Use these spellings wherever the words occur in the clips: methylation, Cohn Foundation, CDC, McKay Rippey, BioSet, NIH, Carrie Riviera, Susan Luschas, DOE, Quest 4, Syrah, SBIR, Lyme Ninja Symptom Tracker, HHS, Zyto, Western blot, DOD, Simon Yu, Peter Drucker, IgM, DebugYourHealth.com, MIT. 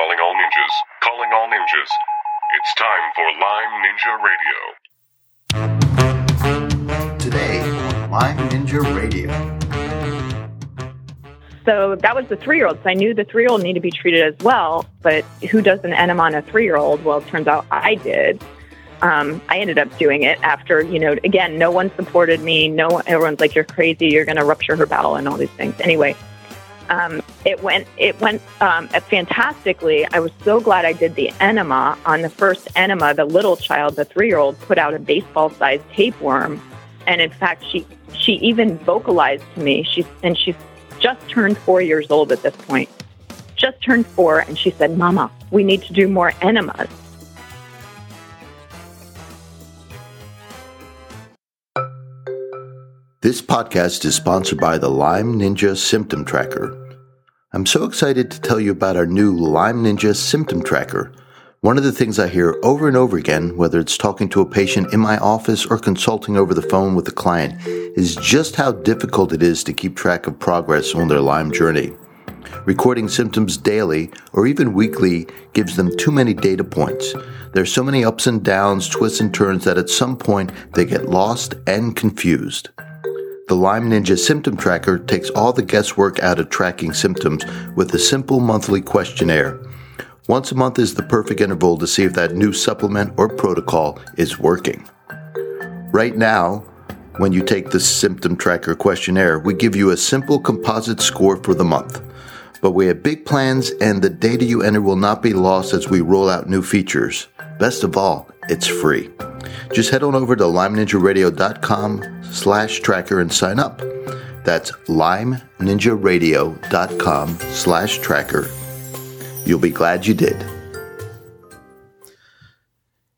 Calling all ninjas. It's time for Lyme Ninja Radio. Today on Lyme Ninja Radio. So that was the 3-year-old. So I knew the 3-year-old needed to be treated as well, but who does an enema on a 3-year-old? Well, it turns out I did. I ended up doing it after, again, no one supported me. Everyone's like, you're crazy. You're going to rupture her bowel and all these things. Anyway, it went fantastically. I was so glad I did the enema. On the first enema, the little child, the 3-year-old, put out a baseball-sized tapeworm. And in fact, she even vocalized to me. She's just turned 4 years old at this point. Just turned 4, and she said, Mama, we need to do more enemas. This podcast is sponsored by the Lyme Ninja Symptom Tracker. I'm so excited to tell you about our new Lyme Ninja Symptom Tracker. One of the things I hear over and over again, whether it's talking to a patient in my office or consulting over the phone with a client, is just how difficult it is to keep track of progress on their Lyme journey. Recording symptoms daily or even weekly gives them too many data points. There are so many ups and downs, twists and turns that at some point they get lost and confused. The Lyme Ninja Symptom Tracker takes all the guesswork out of tracking symptoms with a simple monthly questionnaire. Once a month is the perfect interval to see if that new supplement or protocol is working. Right now, when you take the Symptom Tracker questionnaire, we give you a simple composite score for the month. But we have big plans, and the data you enter will not be lost as we roll out new features. Best of all, it's free. Just head on over to LymeNinjaRadio.com/tracker and sign up. That's LymeNinjaRadio.com/tracker. You'll be glad you did.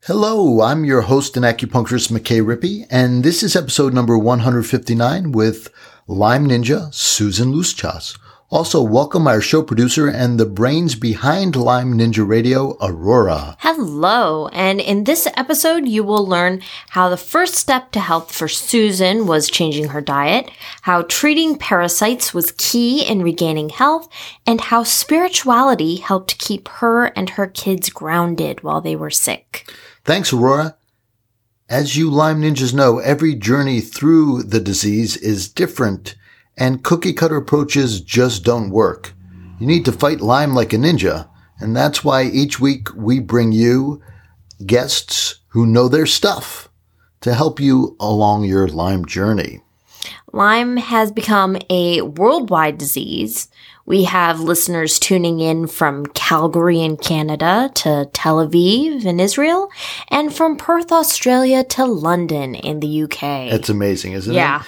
Hello, I'm your host and acupuncturist, McKay Rippey, and this is episode number 159 with Lyme Ninja Susan Luschas. Also, welcome our show producer and the brains behind Lyme Ninja Radio, Aurora. Hello, and in this episode, you will learn how the first step to health for Susan was changing her diet, how treating parasites was key in regaining health, and how spirituality helped keep her and her kids grounded while they were sick. Thanks, Aurora. As you Lyme Ninjas know, every journey through the disease is different, and cookie-cutter approaches just don't work. You need to fight Lyme like a ninja, and that's why each week we bring you guests who know their stuff to help you along your Lyme journey. Lyme has become a worldwide disease. We have listeners tuning in from Calgary in Canada to Tel Aviv in Israel, and from Perth, Australia to London in the UK. That's amazing, isn't it? Yeah.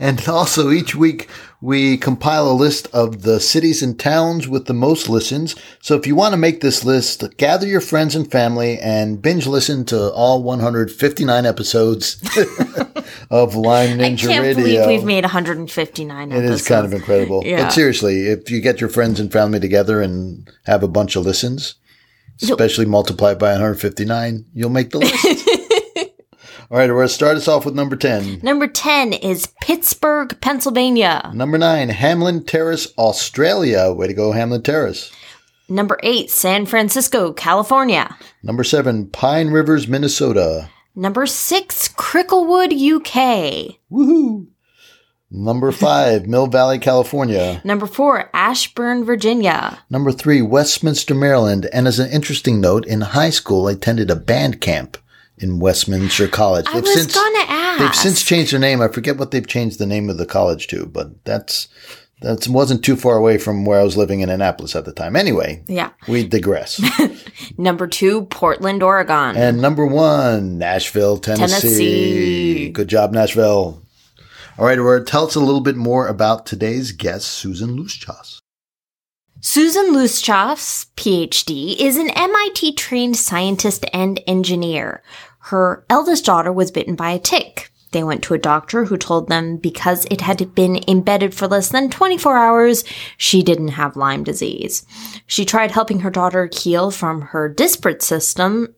And also each week we compile a list of the cities and towns with the most listens. So if you want to make this list, gather your friends and family and binge listen to all 159 episodes of Lyme Ninja Radio. I can't believe we've made 159 episodes. It is kind of incredible. Yeah. But seriously, if you get your friends and family together and have a bunch of listens, especially multiplied by 159, you'll make the list. All right, we're going to start us off with number 10. Number 10 is Pittsburgh, Pennsylvania. Number 9, Hamlin Terrace, Australia. Way to go, Hamlin Terrace. Number 8, San Francisco, California. Number 7, Pine Rivers, Minnesota. Number 6, Cricklewood, UK. Woohoo! Number 5, Mill Valley, California. Number 4, Ashburn, Virginia. Number 3, Westminster, Maryland. And as an interesting note, in high school, I attended a band camp in Westminster College. I was going to ask. They've since changed their name. I forget what they've changed the name of the college to, but that wasn't too far away from where I was living in Annapolis at the time. Anyway, yeah, we digress. Number 2, Portland, Oregon. And number 1, Nashville, Tennessee. Good job, Nashville. All right, Aurora, tell us a little bit more about today's guest, Susan Luschas. Susan Luschas, PhD, is an MIT-trained scientist and engineer. Her eldest daughter was bitten by a tick. They went to a doctor who told them because it had been embedded for less than 24 hours, she didn't have Lyme disease. She tried helping her daughter heal from her disparate symptoms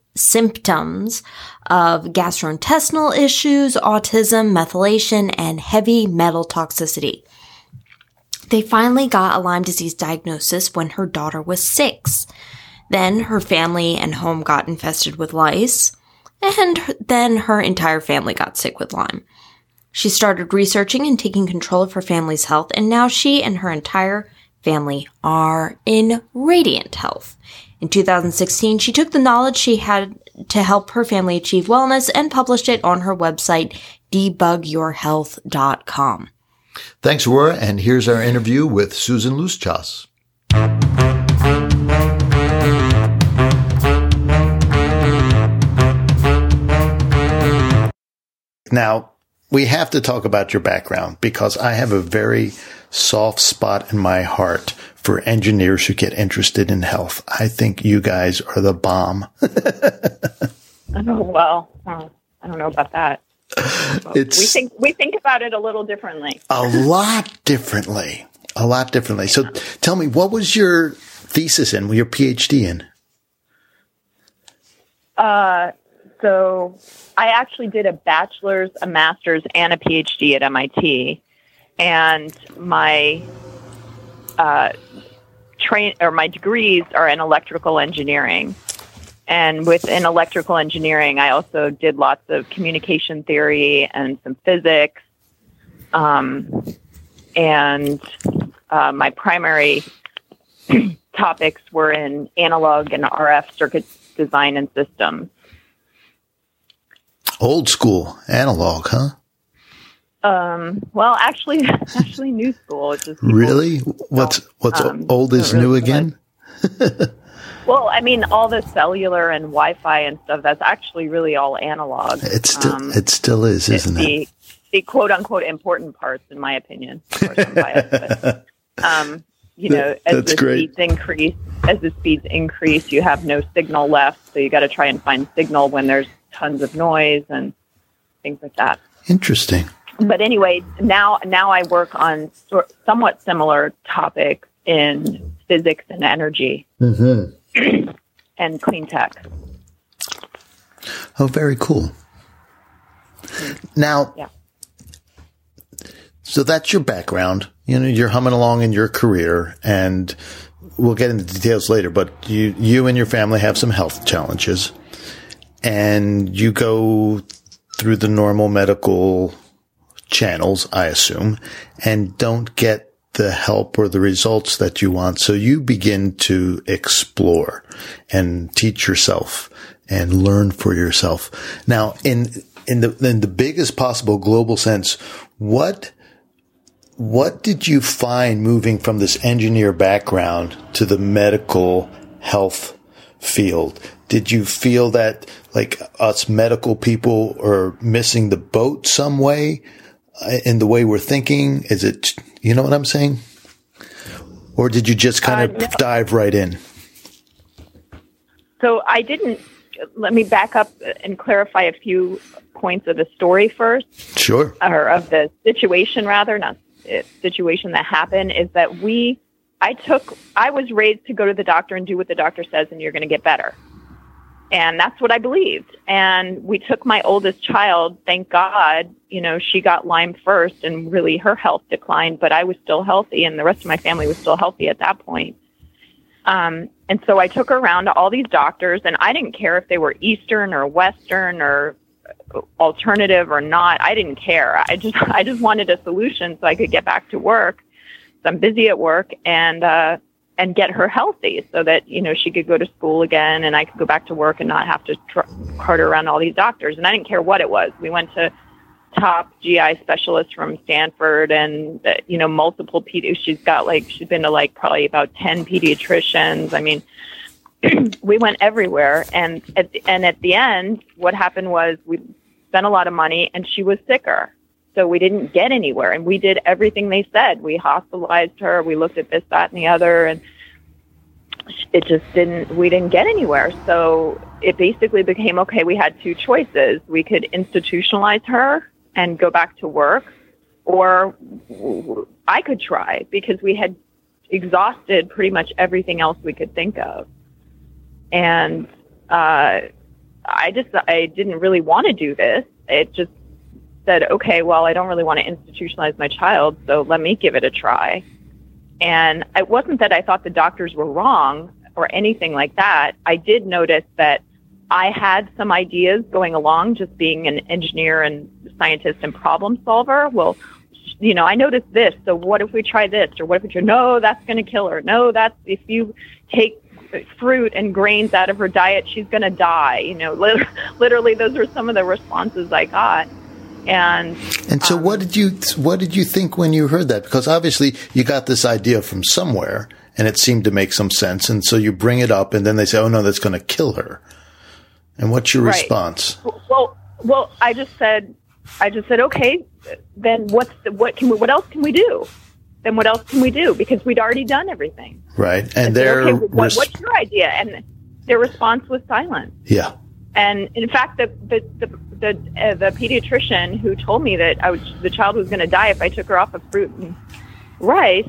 of gastrointestinal issues, autism, methylation, and heavy metal toxicity. They finally got a Lyme disease diagnosis when her daughter was 6. Then her family and home got infested with lice, and then her entire family got sick with Lyme. She started researching and taking control of her family's health, and now she and her entire family are in radiant health. In 2016, she took the knowledge she had to help her family achieve wellness and published it on her website, DebugYourHealth.com. Thanks, Aurora, and here's our interview with Susan Luschas. Now, we have to talk about your background because I have a very soft spot in my heart for engineers who get interested in health. I think you guys are the bomb. Oh, well, I don't know about that. We think about it a little differently. A lot differently. So tell me, what was your thesis in? Your PhD in? So I actually did a bachelor's, a master's, and a PhD at MIT. And my my degrees are in electrical engineering. And within electrical engineering, I also did lots of communication theory and some physics. My primary topics were in analog and RF circuit design and systems. Old school analog, huh? Well, actually, new school. It's just really? What's old is really new again? Well, I mean, all the cellular and Wi-Fi and stuff—that's actually really all analog. It still is, isn't it? The quote-unquote important parts, in my opinion. Of course, I'm biased, but, as the speeds increase, you have no signal left, so you got to try and find signal when there's tons of noise and things like that. Interesting. But anyway, now I work on somewhat similar topics in physics and energy and clean tech. Oh, very cool. Now, yeah. So that's your background. You know, you're humming along in your career, and we'll get into details later, but you and your family have some health challenges. And you go through the normal medical channels, I assume, and don't get the help or the results that you want. So you begin to explore and teach yourself and learn for yourself. Now, in the biggest possible global sense, what did you find moving from this engineer background to the medical health field? Did you feel that, like, us medical people are missing the boat some way in the way we're thinking? Is it, you know what I'm saying? Or did you just kind of dive right in? So I didn't. Let me back up and clarify a few points of the story first. Sure. Or of the situation, rather, not situation that happened, is that I was raised to go to the doctor and do what the doctor says and you're going to get better. And that's what I believed. And we took my oldest child, thank God, she got Lyme first and really her health declined, but I was still healthy and the rest of my family was still healthy at that point. And so I took her around to all these doctors and I didn't care if they were Eastern or Western or alternative or not. I didn't care. I just wanted a solution so I could get back to work. So I'm busy at work and get her healthy so that, she could go to school again and I could go back to work and not have to cart her around all these doctors. And I didn't care what it was. We went to top GI specialists from Stanford and, multiple pediatricians. She's been to probably about 10 pediatricians. I mean, we went everywhere. And at the end, what happened was we spent a lot of money and she was sicker. So we didn't get anywhere, and we did everything they said. We hospitalized her. We looked at this, that, and the other, and it just we didn't get anywhere. So it basically became, okay, we had two choices. We could institutionalize her and go back to work, or I could try, because we had exhausted pretty much everything else we could think of. And I didn't really want to do this. It just said, okay, well, I don't really want to institutionalize my child, so let me give it a try. And it wasn't that I thought the doctors were wrong or anything like that. I did notice that I had some ideas going along, just being an engineer and scientist and problem solver. Well, you know, I noticed this, so what if we try this? Or what if we try, no, that's going to kill her. No, that's, if you take fruit and grains out of her diet, she's going to die. You know, literally those were some of the responses I got. And so what did you think when you heard that? Because obviously you got this idea from somewhere and it seemed to make some sense. And so you bring it up and then they say, oh no, that's going to kill her. And what's your response? Well, I just said, okay, then what else can we do? Then what else can we do? Because we'd already done everything. Right. And their okay, what's your idea? And their response was silence. Yeah. And in fact, the pediatrician who told me that the child was going to die if I took her off of fruit and rice,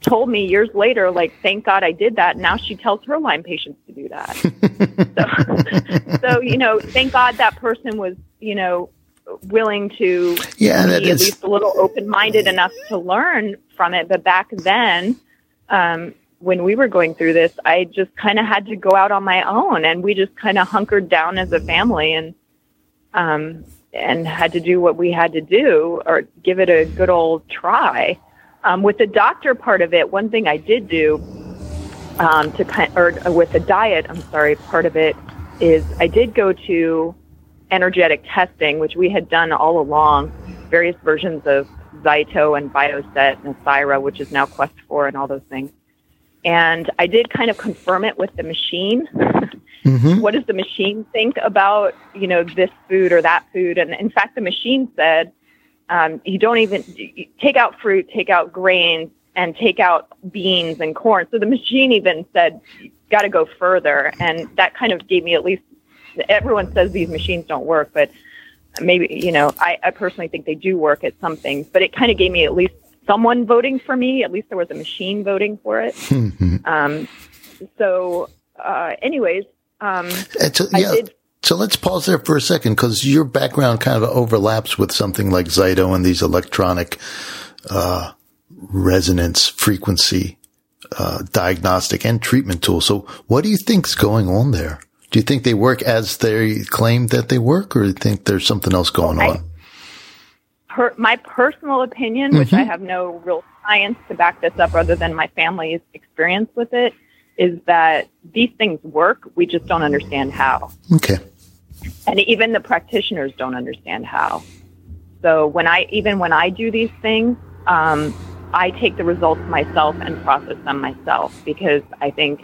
told me years later, like, thank God I did that. Now she tells her Lyme patients to do that. So, you know, thank God that person was, you know, willing to be at least a little open-minded enough to learn from it. But back then, when we were going through this, I just kind of had to go out on my own, and we just kind of hunkered down as a family and had to do what we had to do, or give it a good old try. With the doctor part of it, one thing I did do, with the diet, part of it is I did go to energetic testing, which we had done all along, various versions of Zyto and BioSet and Syrah, which is now Quest 4 and all those things. And I did kind of confirm it with the machine. Mm-hmm. What does the machine think about, you know, this food or that food? And in fact, the machine said, you don't even take out fruit, take out grains, and take out beans and corn. So the machine even said, got to go further. And that kind of gave me, at least, everyone says these machines don't work, but maybe, you know, I personally think they do work at some things, but it kind of gave me at least someone voting for me. At least there was a machine voting for it. So let's pause there for a second, because your background kind of overlaps with something like Zyto and these electronic resonance frequency diagnostic and treatment tools. So what do you think's going on there? Do you think they work as they claim that they work, or do you think there's something else going on? My personal opinion, which I have no real science to back this up other than my family's experience with it, is that these things work. We just don't understand how. Okay. And even the practitioners don't understand how. So when I do these things, I take the results myself and process them myself, because I think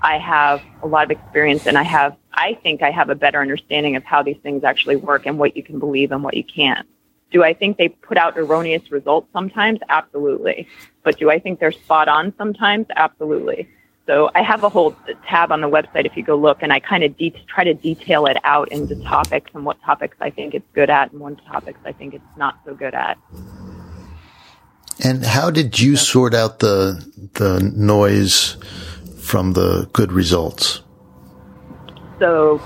I have a lot of experience, and I think I have a better understanding of how these things actually work and what you can believe and what you can't. Do I think they put out erroneous results sometimes? Absolutely. But do I think they're spot on sometimes? Absolutely. So I have a whole tab on the website, if you go look, and I kind of try to detail it out into topics and what topics I think it's good at and what topics I think it's not so good at. And how did you sort out the noise from the good results? So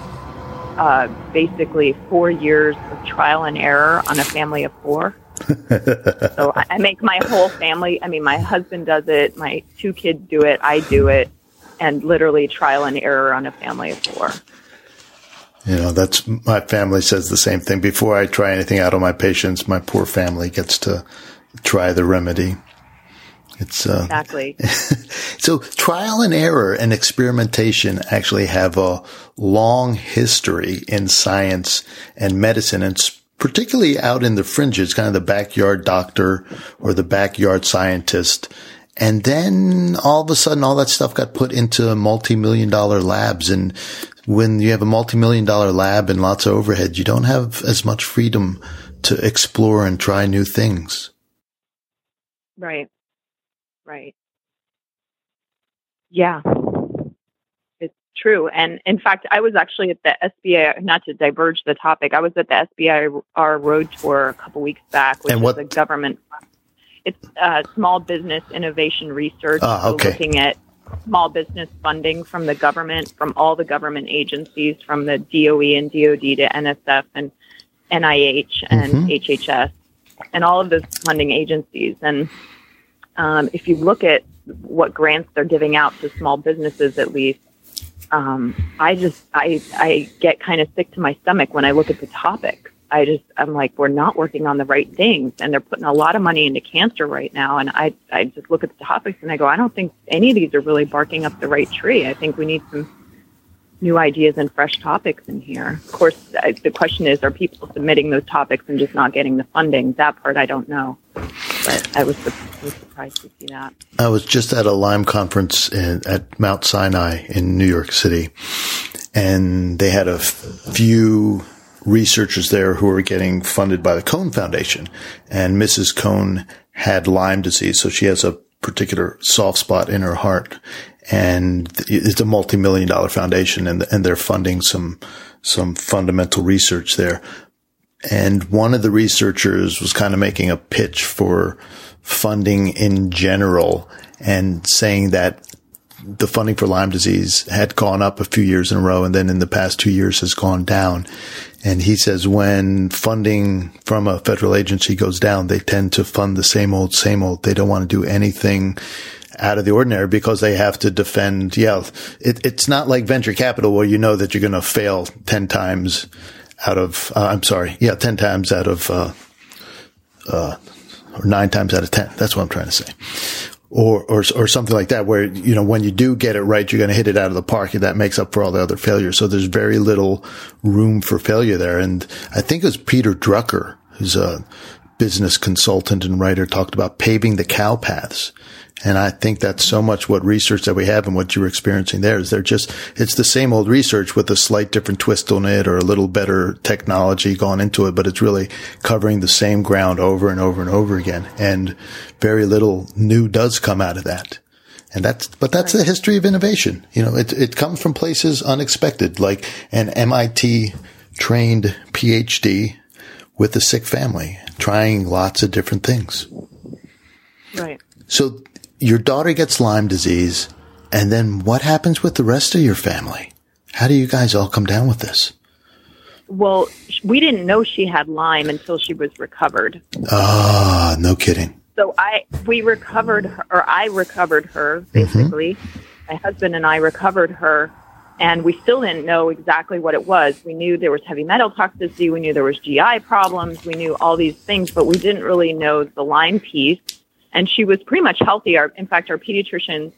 basically 4 years of trial and error on a family of four. So I make my whole family, I mean, my husband does it, my two kids do it, I do it, and literally trial and error on a family of four. You know, that's, my family says the same thing. Before I try anything out on my patients, my poor family gets to try the remedy. It's exactly. So trial and error and experimentation actually have a long history in science and medicine, and particularly out in the fringes, kind of the backyard doctor or the backyard scientist. And then all of a sudden, all that stuff got put into multi-million-dollar labs. And when you have a multi-million-dollar lab and lots of overhead, you don't have as much freedom to explore and try new things. Right. Right. Yeah, it's true. And in fact, I was actually at the SBIR, not to diverge the topic, I was at the SBIR road tour a couple weeks back, which is a government. It's small business innovation research. Okay. So looking at small business funding from the government, from all the government agencies, from the DOE and DOD to NSF and NIH and HHS and all of those funding agencies. And if you look at what grants they're giving out to small businesses, at least, I get kind of sick to my stomach when I look at the topics. I'm like, we're not working on the right things, and they're putting a lot of money into cancer right now. And I just look at the topics and I go, I don't think any of these are really barking up the right tree. I think we need some new ideas and fresh topics in here. Of course, the question is, are people submitting those topics and just not getting the funding? That part I don't know, but I was surprised to see that. I was just at a Lyme conference at Mount Sinai in New York City, and they had a few researchers there who were getting funded by the Cohn Foundation, and Mrs. Cohn had Lyme disease, so she has a particular soft spot in her heart, and it's a multi-million-dollar foundation, and they're funding some fundamental research there. And one of the researchers was kind of making a pitch for funding in general and saying that the funding for Lyme disease had gone up a few years in a row, and then in the past 2 years has gone down. And he says when funding from a federal agency goes down, they tend to fund the same old. They don't want to do anything out of the ordinary because they have to defend. Yeah, it's not like venture capital where you know that you're going to fail 10 times out of, 10 times out of, or 9 times out of 10. That's what I'm trying to say. Or something like that, where, you know, when you do get it right, you're going to hit it out of the park, and that makes up for all the other failures. So there's very little room for failure there. And I think it was Peter Drucker, who's a business consultant and writer, talked about paving the cow paths. And I think that's so much what research that we have and what you're experiencing there is it's the same old research with a slight different twist on it or a little better technology gone into it, but it's really covering the same ground over and over and over again. And very little new does come out of that. But that's the history of innovation. You know, it comes from places unexpected, like an MIT trained PhD with a sick family, trying lots of different things. Right. So your daughter gets Lyme disease, and then what happens with the rest of your family? How do you guys all come down with this? Well, we didn't know she had Lyme until she was recovered. Ah, no kidding. So I recovered her, basically. Mm-hmm. My husband and I recovered her. And we still didn't know exactly what it was. We knew there was heavy metal toxicity. We knew there was GI problems. We knew all these things, but we didn't really know the Lyme piece. And she was pretty much healthy. In fact, our pediatrician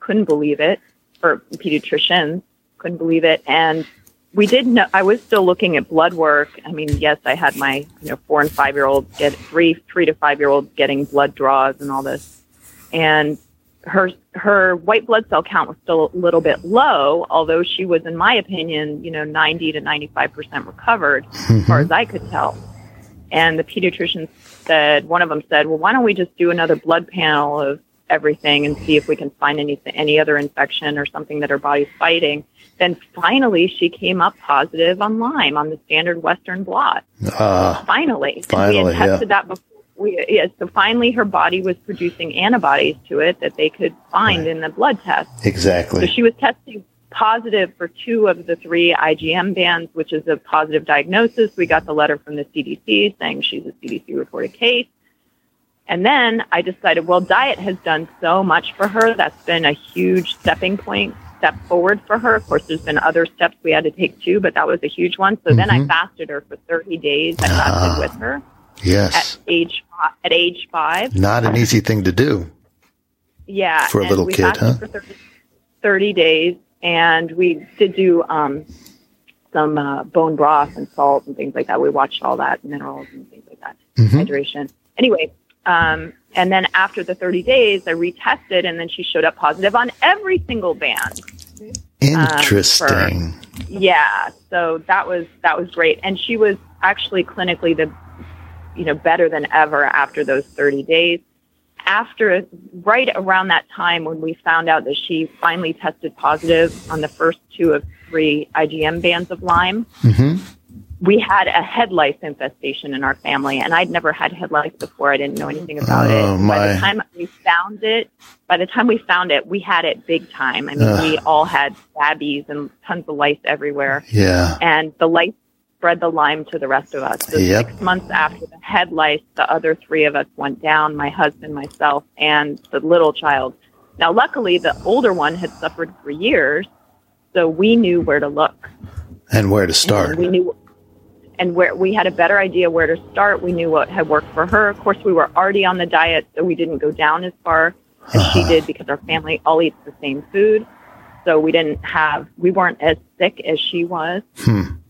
couldn't believe it, or pediatricians couldn't believe it. And we didn't know. I was still looking at blood work. I mean, yes, I had my 4 and 5 year olds get 3 to 5 year olds getting blood draws and all this, and her white blood cell count was still a little bit low, although she was, in my opinion, 90 to 95% recovered, mm-hmm. as far as I could tell. And the pediatrician said, one of them said, well, why don't we just do another blood panel of everything and see if we can find any other infection or something that her body's fighting. Then finally, she came up positive on Lyme, on the standard Western blot. Finally, we had tested that before. So finally her body was producing antibodies to it that they could find in the blood test. Exactly. So she was testing positive for 2 of the 3 IgM bands, which is a positive diagnosis. We got the letter from the CDC saying she's a CDC-reported case. And then I decided, well, diet has done so much for her. That's been a huge step forward for her. Of course, there's been other steps we had to take too, but that was a huge one. So then I fasted her for 30 days. I fasted with her. Yes. At age 5. Not an easy thing to do. Yeah. For a little kid, huh? For 30 days, and we did do some bone broth and salt and things like that. We watched all that, minerals and things like that, hydration. Anyway, and then after the 30 days, I retested, and then she showed up positive on every single band. Interesting. So that was great. And she was actually clinically better than ever after those 30 days. After, right around that time when we found out that she finally tested positive on the first 2 of 3 IgM bands of Lyme, we had a head lice infestation in our family, and I'd never had head lice before. I didn't know anything about it. By the time we found it, we had it big time. I mean, we all had scabies and tons of lice everywhere. Yeah. And the lice spread the Lyme to the rest of us. So 6 months after the head lice, the other three of us went down, my husband, myself, and the little child. Now, luckily, the older one had suffered for years, so we knew where to look. And where to start. And we knew, and where we had a better idea where to start. We knew what had worked for her. Of course, we were already on the diet, so we didn't go down as far as she did because our family all eats the same food. So we weren't as sick as she was,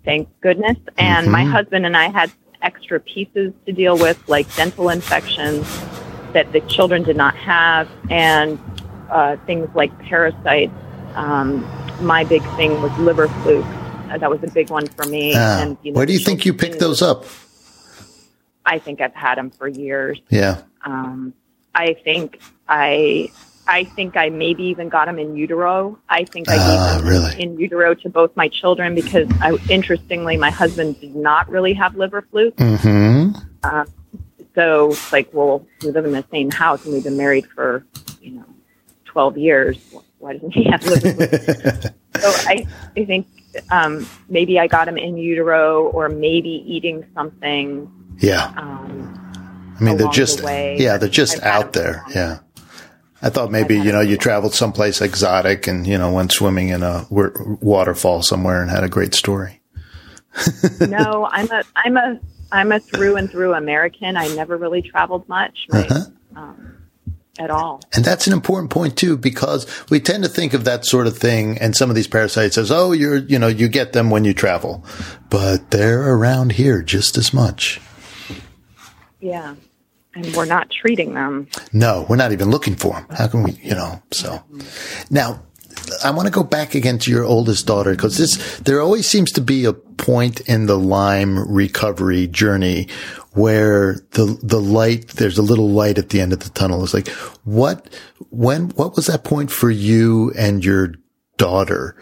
thank goodness. And my husband and I had extra pieces to deal with, like dental infections that the children did not have, and things like parasites. My big thing was liver fluke. That was a big one for me. And, you know, where do you think you picked those up? I think I've had them for years. Yeah. I think I maybe even got them in utero. I think I gave them in utero to both my children because, interestingly, my husband did not really have liver fluke. So it's like, well, we live in the same house and we've been married for, 12 years. Why doesn't he have liver fluke? So I think maybe I got him in utero or maybe eating something. Yeah. I mean, they're just out there. Yeah. I thought maybe, you traveled someplace exotic and, went swimming in a waterfall somewhere and had a great story. No, I'm a through and through American. I never really traveled much, right? At all. And that's an important point too, because we tend to think of that sort of thing and some of these parasites as, oh, you get them when you travel, but they're around here just as much. Yeah. And we're not treating them. No, we're not even looking for them. How can we, so. Now, I want to go back again to your oldest daughter, because there always seems to be a point in the Lyme recovery journey where the light, there's a little light at the end of the tunnel. It's like, what was that point for you and your daughter?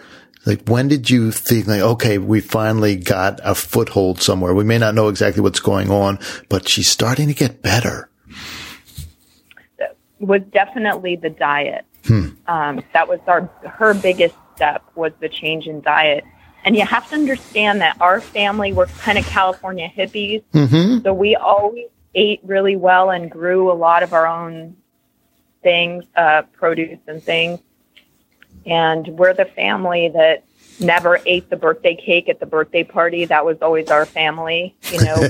Like, when did you think, like, okay, we finally got a foothold somewhere? We may not know exactly what's going on, but she's starting to get better. It was definitely the diet. That was her biggest step, was the change in diet. And you have to understand that our family were kind of California hippies. So we always ate really well and grew a lot of our own things, produce and things. And we're the family that never ate the birthday cake at the birthday party. That was always our family,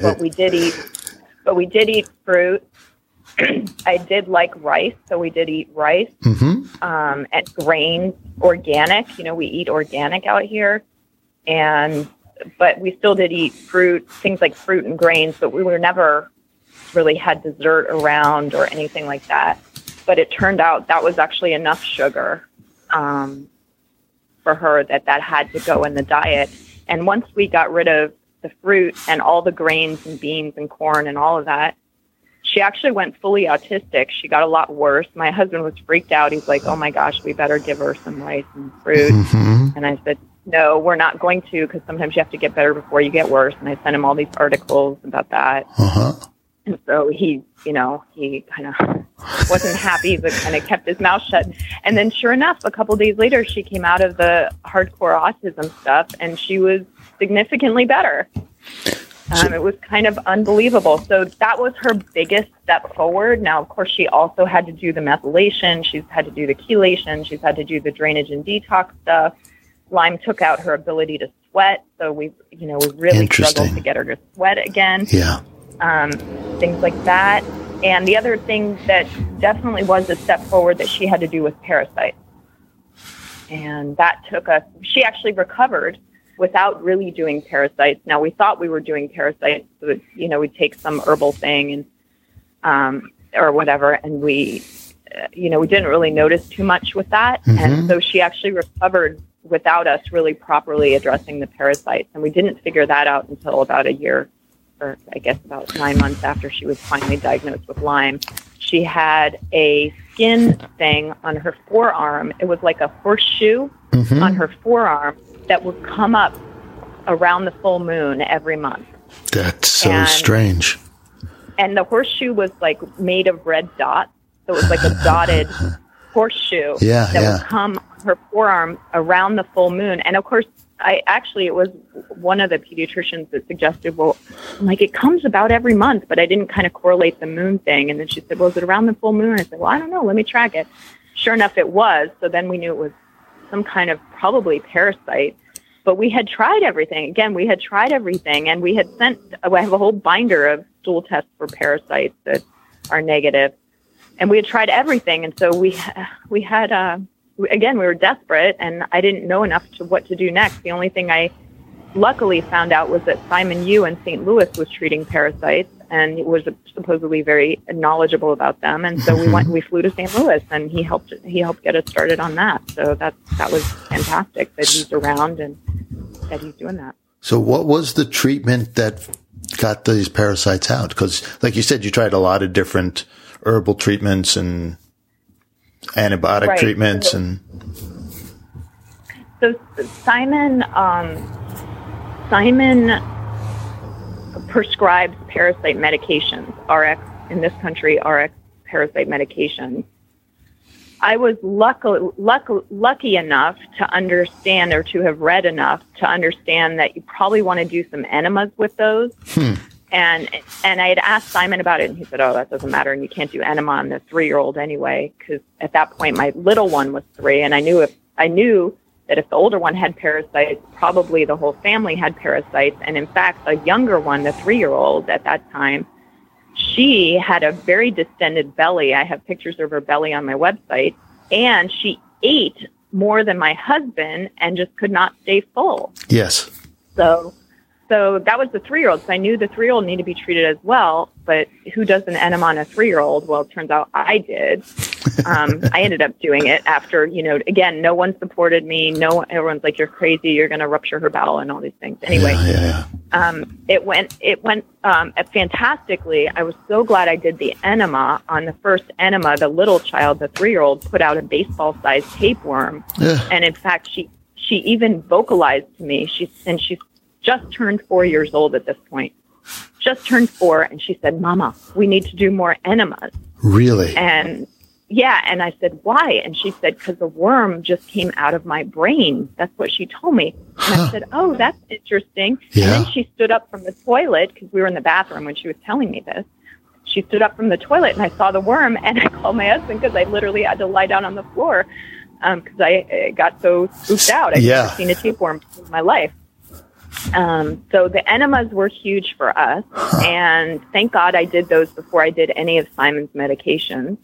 but we did eat fruit. I did like rice. So we did eat rice, and grains, organic, we eat organic out here, but we still did eat fruit, things like fruit and grains, but we were never really had dessert around or anything like that. But it turned out that was actually enough sugar for her, that had to go in the diet. And once we got rid of the fruit and all the grains and beans and corn and all of that, she actually went fully autistic. She got a lot worse. My husband was freaked out. He's like, oh my gosh, we better give her some rice and fruit. And I said, no, we're not going to, because sometimes you have to get better before you get worse. And I sent him all these articles about that. And so he kind of wasn't happy, but kind of kept his mouth shut. And then sure enough, a couple days later, she came out of the hardcore autism stuff and she was significantly better. It was kind of unbelievable. So that was her biggest step forward. Now, of course, she also had to do the methylation. She's had to do the chelation. She's had to do the drainage and detox stuff. Lyme took out her ability to sweat. So we really struggled to get her to sweat again. Yeah. Things like that. And the other thing that definitely was a step forward that she had to do was parasites. And that took us, she actually recovered without really doing parasites. Now, we thought we were doing parasites, so we'd take some herbal thing and or whatever, and we, we didn't really notice too much with that. And so she actually recovered without us really properly addressing the parasites. And we didn't figure that out until about a year, or I guess about 9 months after she was finally diagnosed with Lyme. She had a skin thing on her forearm. It was like a horseshoe on her forearm that would come up around the full moon every month. That's so strange. And the horseshoe was like made of red dots. So it was like a dotted horseshoe that would come on her forearm around the full moon. And of course, it was one of the pediatricians that suggested, well, I'm like, it comes about every month, but I didn't kind of correlate the moon thing. And then she said, well, is it around the full moon? And I said, well, I don't know. Let me track it. Sure enough, it was. So then we knew it was some kind of probably parasite. But we had tried everything. Again, we had tried everything. And we had sent, I have a whole binder of stool tests for parasites that are negative. And we had tried everything. And so we had... Again, we were desperate, and I didn't know enough to what to do next. The only thing I luckily found out was that Simon Yu in St. Louis was treating parasites and was supposedly very knowledgeable about them. And so we went, we flew to St. Louis, and he helped get us started on that. So that was fantastic that he's around and that he's doing that. So what was the treatment that got these parasites out? Because, like you said, you tried a lot of different herbal treatments and antibiotic treatments. So Simon prescribes parasite medications, Rx in this country, Rx parasite medications. I was lucky enough to understand, or to have read enough to understand, that you probably want to do some enemas with those. And I had asked Simon about it, and he said, oh, that doesn't matter, and you can't do enema on the 3-year-old anyway, because at that point my little one was 3, and I knew that if the older one had parasites, probably the whole family had parasites. And in fact, the younger one, the 3-year-old at that time, she had a very distended belly. I have pictures of her belly on my website, and she ate more than my husband and just could not stay full. Yes. So that was the 3-year-old. So I knew the 3-year-old needed to be treated as well, but who does an enema on a 3-year-old? Well, it turns out I did. I ended up doing it after, again, no one supported me. Everyone's like, you're crazy. You're going to rupture her bowel and all these things. Anyway, it went fantastically. I was so glad I did the enema. On the first enema, the little child, the 3-year-old, put out a baseball-sized tapeworm. Yeah. And in fact, she even vocalized to me. She's just turned 4 years old at this point. Just turned 4, and she said, Mama, we need to do more enemas. Really? And I said, why? And she said, because the worm just came out of my brain. That's what she told me. And I said, oh, that's interesting. Yeah. And then she stood up from the toilet, because we were in the bathroom when she was telling me this. She stood up from the toilet, and I saw the worm, and I called my husband, because I literally had to lie down on the floor, because I got so spooked out. I've never seen a tapeworm in my life. So the enemas were huge for us, and thank God I did those before I did any of Simon's medications.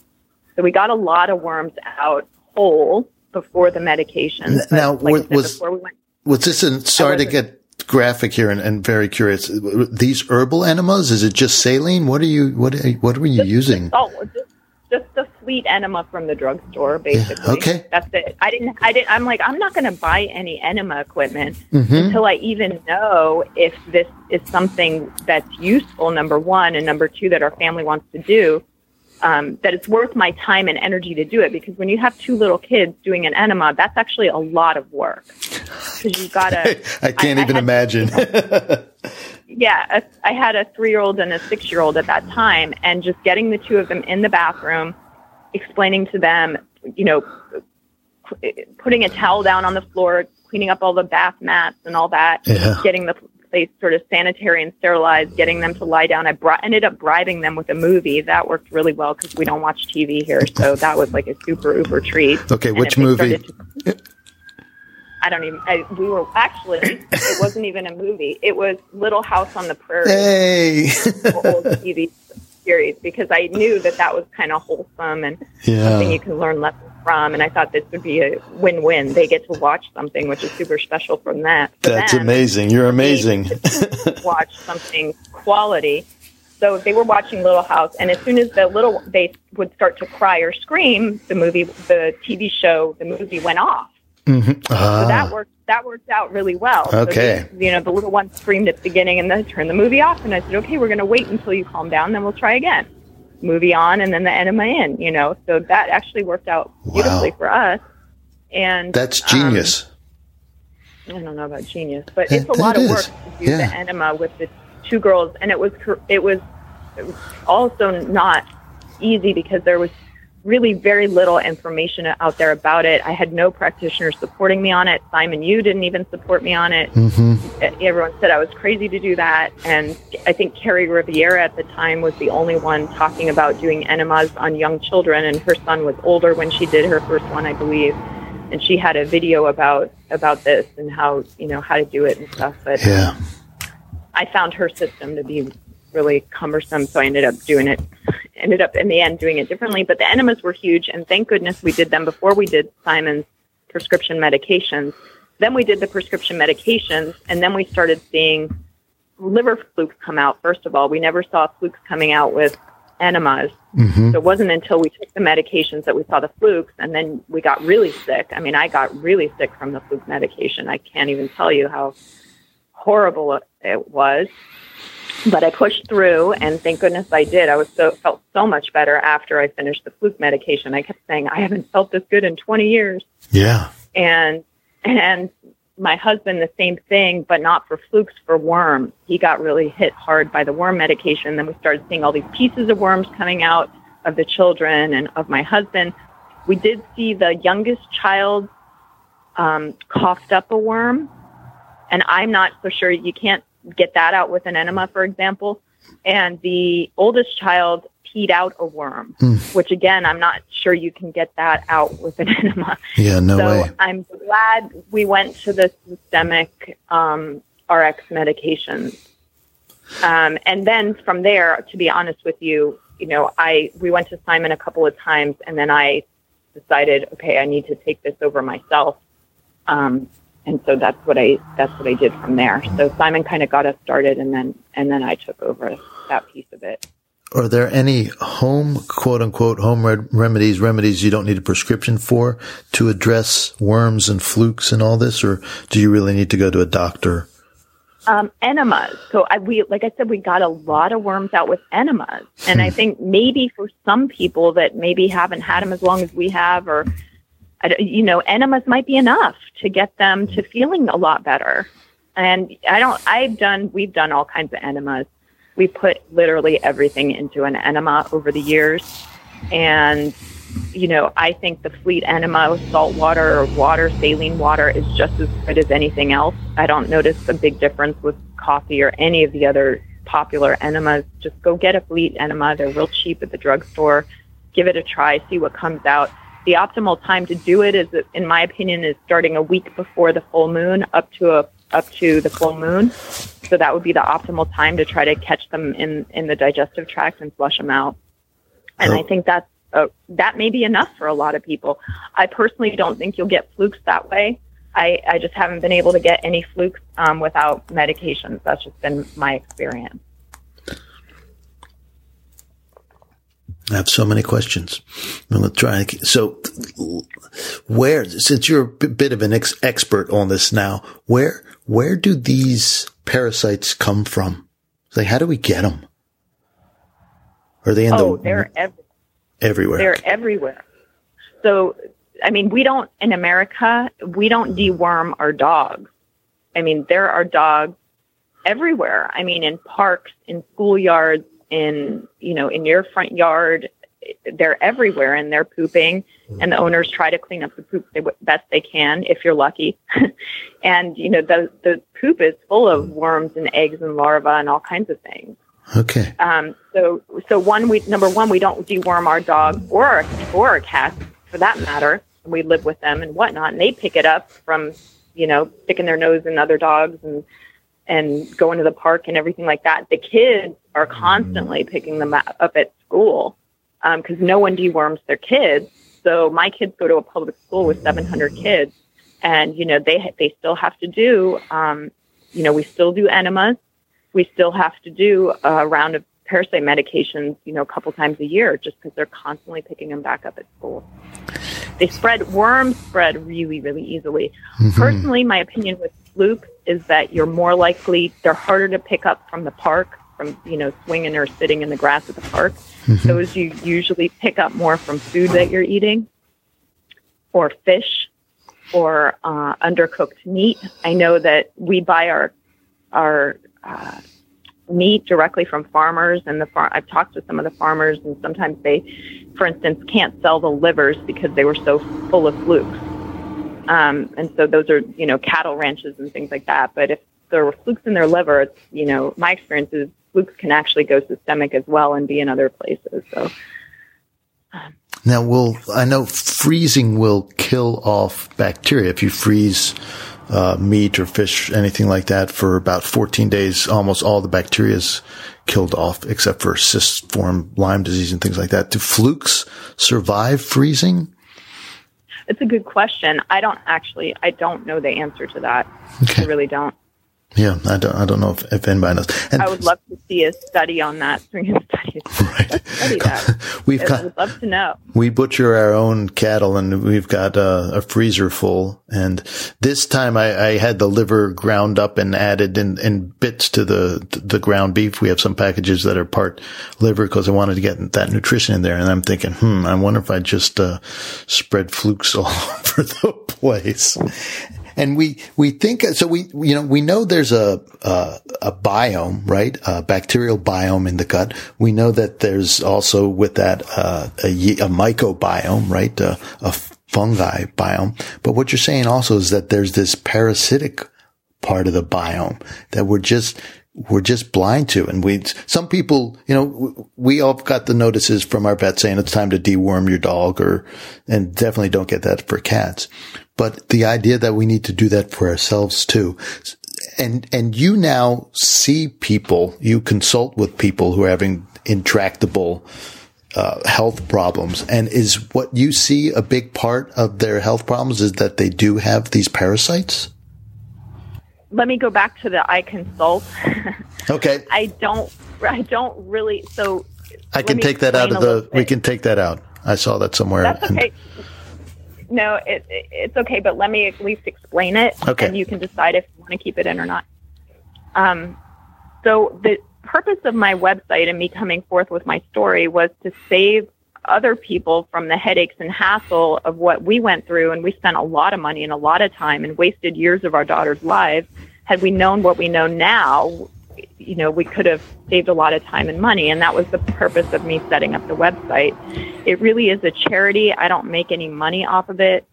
So we got a lot of worms out whole before the medication. Now, sorry to get graphic here and very curious. These herbal enemas, is it just saline? What were you using? Just the Fleet enema from the drugstore, basically. Yeah, okay. That's it. I'm like, I'm not going to buy any enema equipment until I even know if this is something that's useful, number one, and number two, that our family wants to do, that it's worth my time and energy to do it. Because when you have 2 little kids doing an enema, that's actually a lot of work. Because you got to... I can't even imagine. I had a 3-year-old and a 6-year-old at that time, and just getting the 2 of them in the bathroom, explaining to them, putting a towel down on the floor, cleaning up all the bath mats and all that, getting the place sort of sanitary and sterilized, getting them to lie down. I ended up bribing them with a movie. That worked really well, because we don't watch TV here, so that was like a super, uber treat. Okay, and which movie? It wasn't even a movie. It was Little House on the Prairie. Hey! Old TV series, because I knew that was kind of wholesome and something you can learn lessons from. And I thought this would be a win-win. They get to watch something, which is super special from that. That's amazing. You're amazing. Watch something quality. So they were watching Little House, and as soon as they would start to cry or scream, the TV show went off. Mm-hmm. So that worked out really well. Okay. So the little one screamed at the beginning, and then turned the movie off. And I said, okay, we're going to wait until you calm down, then we'll try again. Movie on, and then the enema in, So that actually worked out beautifully for us. And that's genius. I don't know about genius, but it's a lot of work to do the enema with the 2 girls. And it was also not easy, because there was really very little information out there about it. I had no practitioners supporting me on it. Simon Yu didn't even support me on it. Mm-hmm. Everyone said I was crazy to do that. And I think Carrie Riviera at the time was the only one talking about doing enemas on young children. And her son was older when she did her first one, I believe. And she had a video about this and how, you know, how to do it and stuff. But yeah. I found her system to be really cumbersome, so I ended up in the end doing it differently. But the enemas were huge, and thank goodness we did them before we did Simon's prescription medications. Then we did the prescription medications, and then we started seeing liver flukes come out. First of all, we never saw flukes coming out with enemas. Mm-hmm. So it wasn't until we took the medications that we saw the flukes, and then we got really sick. I mean, I got really sick from the fluke medication. I can't even tell you how horrible it was. But I pushed through, and thank goodness I did. I was felt so much better after I finished the fluke medication. I kept saying, I haven't felt this good in 20 years. Yeah. And my husband, the same thing, but not for flukes, for worms. He got really hit hard by the worm medication. Then we started seeing all these pieces of worms coming out of the children and of my husband. We did see the youngest child coughed up a worm, and I'm not so sure you can't get that out with an enema, for example. And the oldest child peed out a worm, which again, I'm not sure you can get that out with an enema. Yeah, no way. So I'm glad we went to the systemic RX medications. And then from there, to be honest with you, you know, we went to Simon a couple of times, and then I decided, okay, I need to take this over myself. And so that's what I did from there. So Simon kind of got us started, and then I took over that piece of it. Are there any remedies you don't need a prescription for to address worms and flukes and all this, or do you really need to go to a doctor? Enemas. So we got a lot of worms out with enemas, and I think maybe for some people that maybe haven't had them as long as we have, or you know, enemas might be enough to get them to feeling a lot better. And we've done all kinds of enemas. We put literally everything into an enema over the years. And, you know, I think the Fleet enema with salt water or saline water is just as good as anything else. I don't notice a big difference with coffee or any of the other popular enemas. Just go get a Fleet enema. They're real cheap at the drugstore. Give it a try, see what comes out. The optimal time to do it is, in my opinion, is starting a week before the full moon up to the full moon. So that would be the optimal time to try to catch them in the digestive tract and flush them out. And I think that may be enough for a lot of people. I personally don't think you'll get flukes that way. I just haven't been able to get any flukes without medications. That's just been my experience. I have so many questions. I'm going to try. So since you're a bit of an expert on this now, where do these parasites come from? Like, how do we get them? Are they in they're everywhere. They're everywhere. So, I mean, in America, we don't deworm our dogs. I mean, there are dogs everywhere. I mean, in parks, in schoolyards, in your front yard, they're everywhere, and they're pooping, and the owners try to clean up the poop best they can, if you're lucky. And, you know, the poop is full of worms and eggs and larvae and all kinds of things. Okay. Number one, we don't deworm our dogs or our cats, for that matter. We live with them and whatnot, and they pick it up from, you know, sticking their nose in other dogs and going to the park and everything like that. The kids are constantly picking them up at school because no one deworms their kids. So my kids go to a public school with 700 kids, and, you know, they still have to do, you know, we still do enemas. We still have to do a round of parasite medications, you know, a couple times a year, just because they're constantly picking them back up at school. They worms spread really, really easily. Mm-hmm. Personally, my opinion with flukes is that they're harder to pick up from the park, from, you know, swinging or sitting in the grass at the park. Mm-hmm. Those you usually pick up more from food that you're eating, or fish, or undercooked meat. I know that we buy our meat directly from farmers, and I've talked to some of the farmers, and sometimes they, for instance, can't sell the livers because they were so full of flukes. And so those are, you know, cattle ranches and things like that. But if there were flukes in their liver, it's, you know, my experience is flukes can actually go systemic as well and be in other places. So now, I know freezing will kill off bacteria. If you freeze meat or fish, anything like that, for about 14 days, almost all the bacteria is killed off, except for cystiform Lyme disease and things like that. Do flukes survive freezing? It's a good question. I don't know the answer to that. Okay. I really don't. Yeah, I don't know if anybody knows. And I would love to see a study on that. Right. Let's study that. We'd love to know. We butcher our own cattle, and we've got a freezer full. And this time, I had the liver ground up and added in bits to the ground beef. We have some packages that are part liver because I wanted to get that nutrition in there. And I'm thinking, I wonder if I just spread flukes all over the place. And we think, so we know there's a biome, right? A bacterial biome in the gut. We know that there's also with that, a mycobiome, right? A fungi biome. But what you're saying also is that there's this parasitic part of the biome that we're just blind to. And some people, you know, we all got the notices from our vet saying it's time to deworm your dog, and definitely don't get that for cats. But the idea that we need to do that for ourselves too. And you now see people, you consult with people who are having intractable, health problems. And is what you see a big part of their health problems is that they do have these parasites? Let me go back to the I consult. Okay. I don't really, so I can take that out of we can take that out. I saw that somewhere. That's okay. No, it's okay, but let me at least explain it, okay, and you can decide if you want to keep it in or not. So the purpose of my website and me coming forth with my story was to save other people from the headaches and hassle of what we went through, and we spent a lot of money and a lot of time and wasted years of our daughters' lives. Had we known what we know now, you know, we could have saved a lot of time and money, and that was the purpose of me setting up the website. It really is a charity. I don't make any money off of it.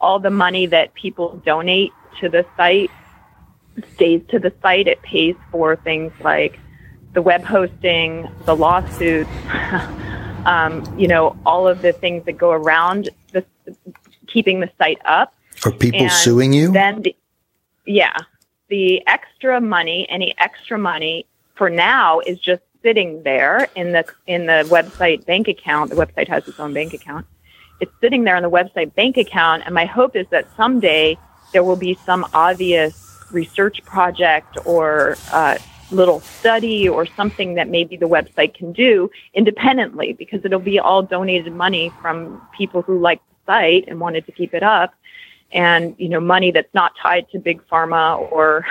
All the money that people donate to the site stays to the site. It pays for things like the web hosting, the lawsuits, you know, all of the things that go around keeping the site up. Are people suing you? Yeah. The extra money, any extra money for now, is just sitting there in the website bank account. The website has its own bank account. It's sitting there in the website bank account, and my hope is that someday there will be some obvious research project or little study or something that maybe the website can do independently, because it'll be all donated money from people who liked the site and wanted to keep it up. And, you know, money that's not tied to big pharma or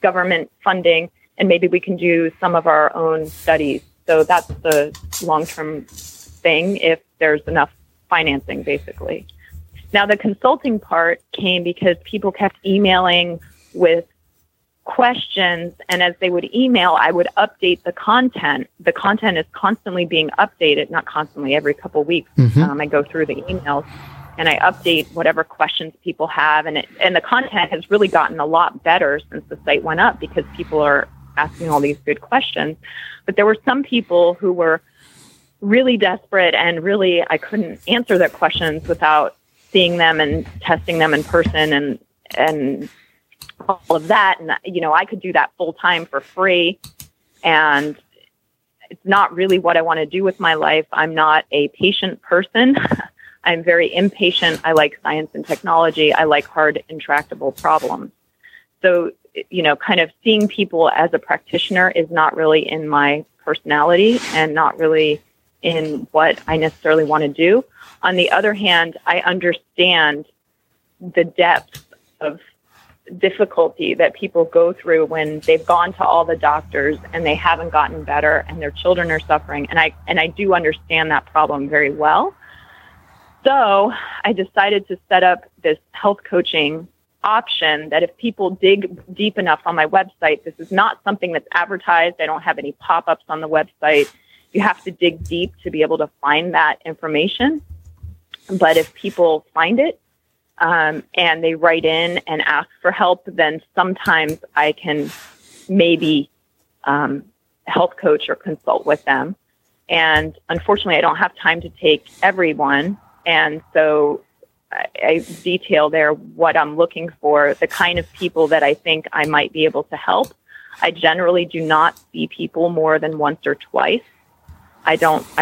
government funding. And maybe we can do some of our own studies. So that's the long-term thing, if there's enough financing, basically. Now, the consulting part came because people kept emailing with questions. And as they would email, I would update the content. The content is constantly being updated, not constantly, every couple of weeks. Mm-hmm. I go through the emails, and I update whatever questions people have. And the content has really gotten a lot better since the site went up, because people are asking all these good questions. But there were some people who were really desperate, and really I couldn't answer their questions without seeing them and testing them in person and all of that. And, you know, I could do that full time for free. And it's not really what I want to do with my life. I'm not a patient person. I'm very impatient. I like science and technology. I like hard, intractable problems. So, you know, kind of seeing people as a practitioner is not really in my personality and not really in what I necessarily want to do. On the other hand, I understand the depth of difficulty that people go through when they've gone to all the doctors and they haven't gotten better and their children are suffering. And I do understand that problem very well. So I decided to set up this health coaching option that if people dig deep enough on my website, this is not something that's advertised. I don't have any pop-ups on the website. You have to dig deep to be able to find that information. But if people find it and they write in and ask for help, then sometimes I can maybe help coach or consult with them. And unfortunately, I don't have time to take everyone. And so I detail there what I'm looking for, the kind of people that I think I might be able to help. I generally do not see people more than once or twice. I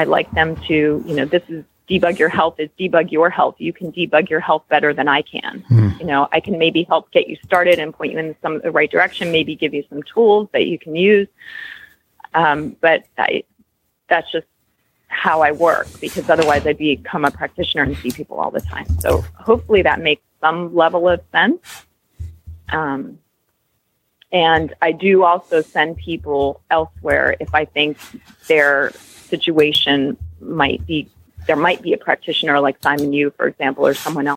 like them to, this is Debug Your Health is Debug Your Health. You can debug your health better than I can. Mm. I can maybe help get you started and point you in the right direction, maybe give you some tools that you can use. But that's just how I work, because otherwise I'd become a practitioner and see people all the time. So hopefully that makes some level of sense. And I do also send people elsewhere if I think their situation might be, there might be a practitioner like Simon Yu, for example, or someone else.